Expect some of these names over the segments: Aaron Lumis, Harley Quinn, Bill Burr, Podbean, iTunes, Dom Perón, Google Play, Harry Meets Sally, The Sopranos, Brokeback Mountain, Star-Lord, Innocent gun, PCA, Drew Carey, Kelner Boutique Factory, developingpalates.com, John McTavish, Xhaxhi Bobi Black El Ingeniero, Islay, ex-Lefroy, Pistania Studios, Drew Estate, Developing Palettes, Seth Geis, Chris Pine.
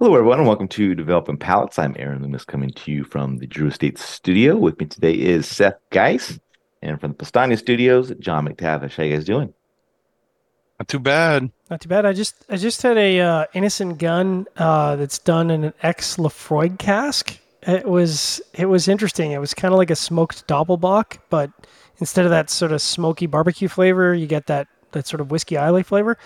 Hello, everyone, and welcome to Developing Palettes. I'm Aaron Lumis, coming to you from the Drew Estate studio. With me today is Seth Geis, and from the Pistania Studios, John McTavish. How you guys doing? Not too bad. Not too bad. I just had a Innocent gun that's done in an ex-Lefroy cask. It was interesting. It was kind of like a smoked doppelbock, but instead of that sort of smoky barbecue flavor, you get that sort of whiskey Islay flavor.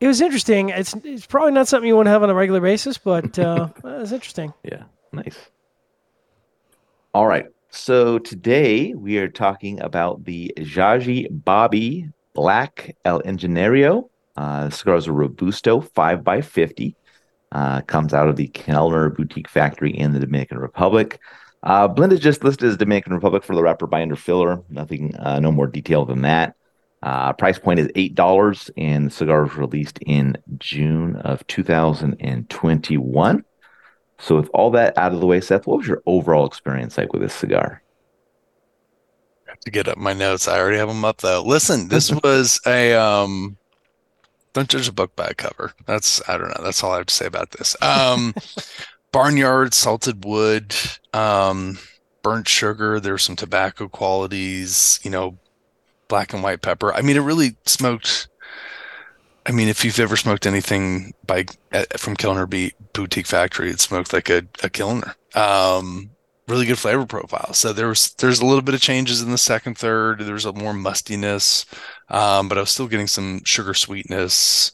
It was interesting. It's probably not something you want to have on a regular basis, but it's interesting. Yeah, nice. All right. So today we are talking about the Xhaxhi Bobi Black El Ingeniero. The cigar is a Robusto 5x50. Comes out of the Kelner Boutique Factory in the Dominican Republic. Blend is just listed as Dominican Republic for the wrapper, binder, filler. Nothing, no more detail than that. Price point is $8, and the cigar was released in June of 2021. So with all that out of the way, Seth, what was your overall experience like with this cigar? I have to get up my notes. I already have them up, though. Listen, this was a... don't judge a book by a cover. I don't know. That's all I have to say about this. Barnyard, salted wood, burnt sugar. There's some tobacco qualities, black and white pepper. I mean, it really smoked. I mean, if you've ever smoked anything from Kelner Boutique Factory, it smoked like a Kelner. Really good flavor profile. So there's a little bit of changes in the second, third. There's a more mustiness, but I was still getting some sugar sweetness,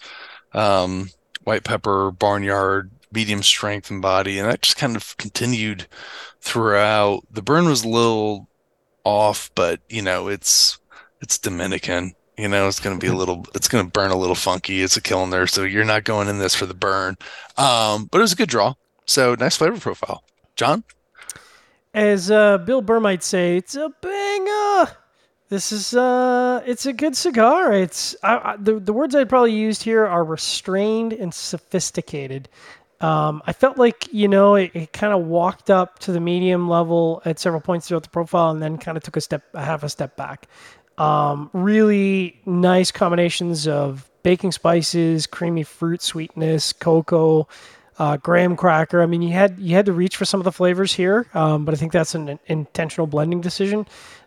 white pepper, barnyard, medium strength and body, and that just kind of continued throughout. The burn was a little off, but it's Dominican, it's going to be it's going to burn a little funky. It's a Kelner, so you're not going in this for the burn. But it was a good draw. So nice flavor profile. John? As Bill Burr might say, it's a banger. This is, it's a good cigar. The words I'd probably used here are restrained and sophisticated. I felt like, it kind of walked up to the medium level at several points throughout the profile and then kind of took a half a step back. Really nice combinations of baking spices, creamy fruit sweetness, cocoa, graham cracker. I mean, you had to reach for some of the flavors here, but I think that's an intentional blending decision.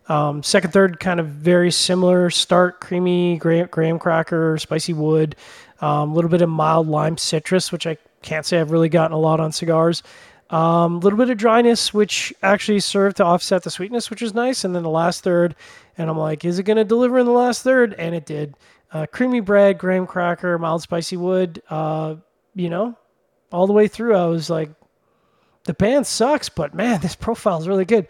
Second, third, kind of very similar start, creamy graham cracker, spicy wood, a little bit of mild lime citrus, which I can't say I've really gotten a lot on cigars. Little bit of dryness, which actually served to offset the sweetness, which is nice. And then the last third, and I'm like, is it going to deliver in the last third? And it did. Creamy bread, graham cracker, mild spicy wood, all the way through. I was like, the band sucks, but man, this profile is really good.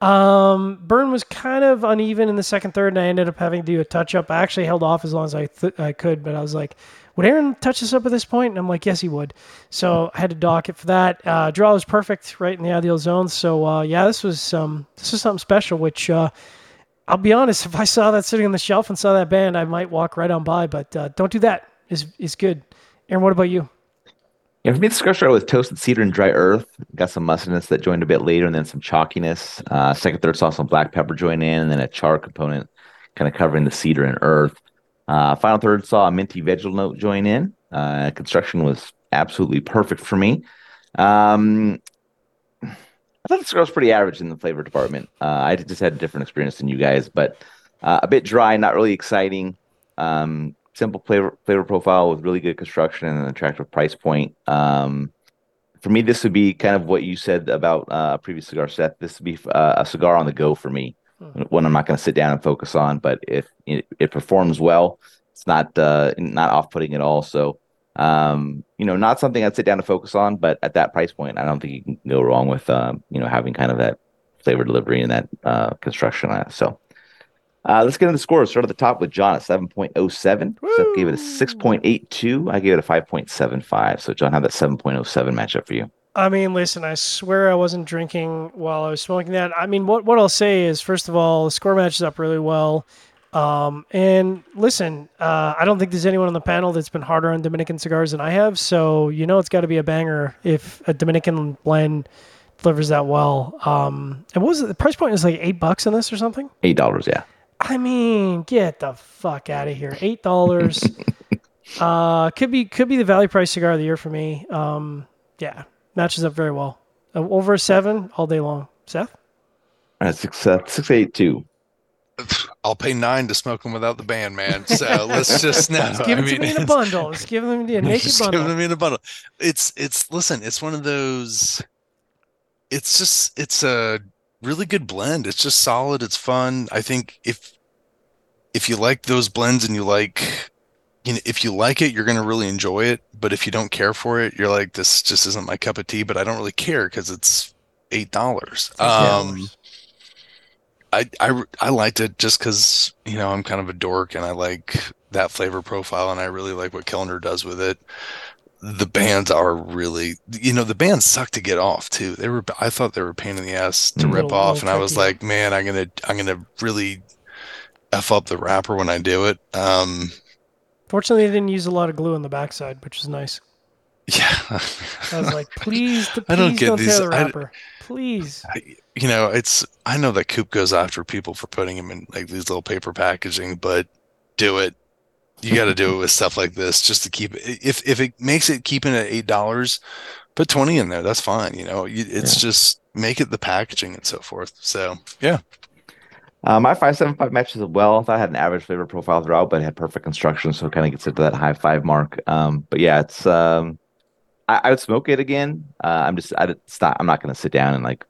Burn was kind of uneven in the second, third, and I ended up having to do a touch-up. I actually held off as long as I could, but I was like, would Aaron touch this up at this point? And I'm like, yes, he would. So I had to dock it for that. Draw was perfect, right in the ideal zone. So this was something special. Which I'll be honest, if I saw that sitting on the shelf and saw that band, I might walk right on by. But don't do that. It's good. Aaron, what about you? Yeah, for me, the cigar started with toasted cedar and dry earth. Got some mustiness that joined a bit later, and then some chalkiness. Second, third saw some black pepper join in, and then a char component, kind of covering the cedar and earth. Final third saw a minty vegetal note join in. Construction was absolutely perfect for me. I thought the cigar was pretty average in the flavor department. I just had a different experience than you guys, but a bit dry, not really exciting. Simple flavor profile with really good construction and an attractive price point. For me, this would be kind of what you said about a previous cigar, Seth. This would be a cigar on the go for me. One I'm not going to sit down and focus on, but if it performs well, it's not off-putting at all. So, not something I'd sit down and focus on, but at that price point, I don't think you can go wrong with, having kind of that flavor delivery and that construction on it. So let's get into the scores. Start at the top with John at 7.07. Woo! Seth gave it a 6.82. I gave it a 5.75. So, John, how'd that 7.07 matchup for you? I mean, listen, I swear I wasn't drinking while I was smoking that. I mean, what I'll say is, first of all, the score matches up really well. And listen, I don't think there's anyone on the panel that's been harder on Dominican cigars than I have. So, it's got to be a banger if a Dominican blend delivers that well. And what was it? The price point is like $8 on this or something? $8, yeah. I mean, get the fuck out of here. $8. Could be the value price cigar of the year for me. Yeah, matches up very well. Over 7 all day long. Seth? All right, 682. I'll pay 9 to smoke them without the band, man. So let's just now. Let's give them to me in a bundle. Let's give them to me in a naked bundle. Give them in a bundle. Listen, it's one of those. It's a really good blend. It's just solid. It's fun. I think if you like those blends and if you like it, you're going to really enjoy it. But if you don't care for it, you're like, this just isn't my cup of tea, but I don't really care because it's $8. I liked it just because, I'm kind of a dork and I like that flavor profile and I really like what Kelner does with it. The bands are really, the bands suck to get off too. I thought they were a pain in the ass to rip off. And I was like, man, I'm going to really F up the wrapper when I do it. Fortunately, they didn't use a lot of glue on the backside, which is nice. Yeah. I was like, please I don't get these. Tear the wrapper. Please. I know that Coop goes after people for putting them in like these little paper packaging, but do it. You got to do it with stuff like this just to keep it. If it makes it keeping it at $8, put 20 in there. That's fine. Just make it the packaging and so forth. So yeah. My 575 matches well. I thought I had an average flavor profile throughout, but it had perfect construction, so it kind of gets into that high 5 mark. But yeah, it's I would smoke it again. I'm not going to sit down and like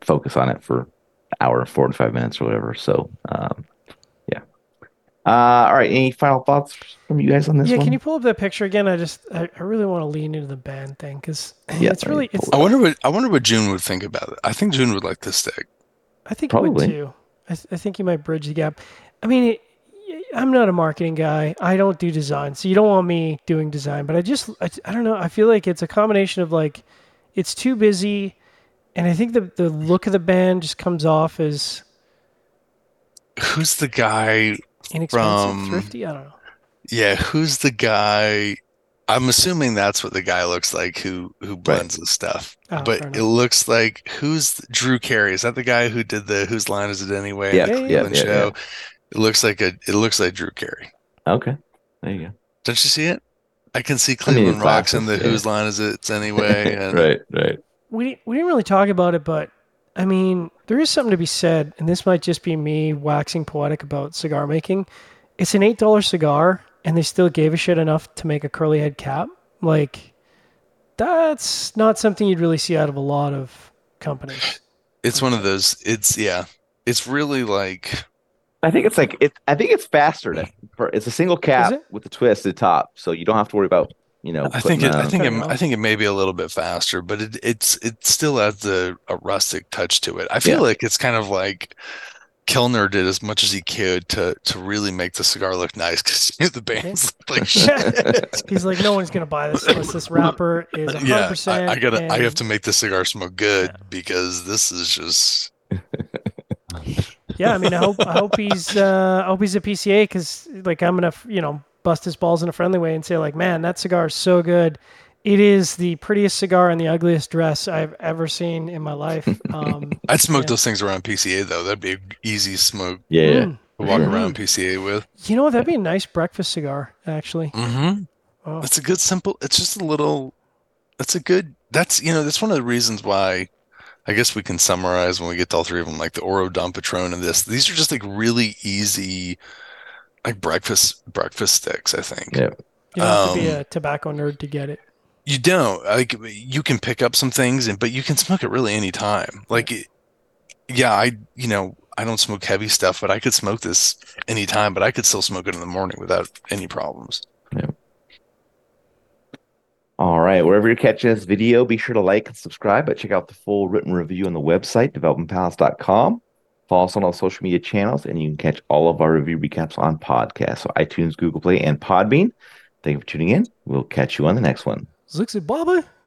focus on it for an hour, 4 to 5 minutes, or whatever. So yeah. All right. Any final thoughts from you guys on this? Yeah. One? Can you pull up that picture again? I really want to lean into the band thing because it's really. I wonder what June would think about it. I think June would like this stick. I think probably. He would too. I think you might bridge the gap. I mean, I'm not a marketing guy. I don't do design, so you don't want me doing design. But I don't know. I feel like it's a combination of like, it's too busy, and I think the look of the band just comes off as. Who's the guy from Thrifty? I don't know. Yeah, who's the guy? I'm assuming that's what the guy looks like who blends the stuff. Oh, but it looks like Drew Carey. Is that the guy who did the Whose Line Is It Anyway? Yeah, show? Yeah. It looks like Drew Carey. Okay, there you go. Don't you see it? I can see Cleveland Rocks and the Whose Line Is It Anyway. And right. We didn't really talk about it, but I mean, there is something to be said, and this might just be me waxing poetic about cigar making. It's an $8 cigar. And they still gave a shit enough to make a curly head cap. Like, that's not something you'd really see out of a lot of companies. It's one of those. It's really like. I think it's faster. It's a single cap with a twist at the top, so you don't have to worry about I think it may be a little bit faster, but it still adds a rustic touch to it. I feel like it's kind of like. Kelner did as much as he could to really make the cigar look nice because the bands look like shit. He's like, no one's gonna buy this unless this wrapper is 100%. I have to make the cigar smoke good because this is just. Yeah, I mean, I hope he's a PCA because like I'm gonna bust his balls in a friendly way and say like, man, that cigar is so good. It is the prettiest cigar and the ugliest dress I've ever seen in my life. I'd smoke those things around PCA, though. That'd be an easy smoke to walk around PCA with. You know what? That'd be a nice breakfast cigar, actually. Mm-hmm. Oh. It's a good, simple... It's just a little... That's a good... That's one of the reasons why I guess we can summarize when we get to all three of them, like the Oro, Dom Perón, and this. These are just like really easy like breakfast sticks, I think. Yeah. You don't have to be a tobacco nerd to get it. You don't like. You can pick up some things, but you can smoke it really any time. Like, yeah, I don't smoke heavy stuff, but I could smoke this any time. But I could still smoke it in the morning without any problems. Yeah. All right. Wherever you're catching this video, be sure to like and subscribe. But check out the full written review on the website developingpalates.com. Follow us on all social media channels, and you can catch all of our review recaps on podcasts, so iTunes, Google Play, and Podbean. Thank you for tuning in. We'll catch you on the next one. Xhaxhi Bobi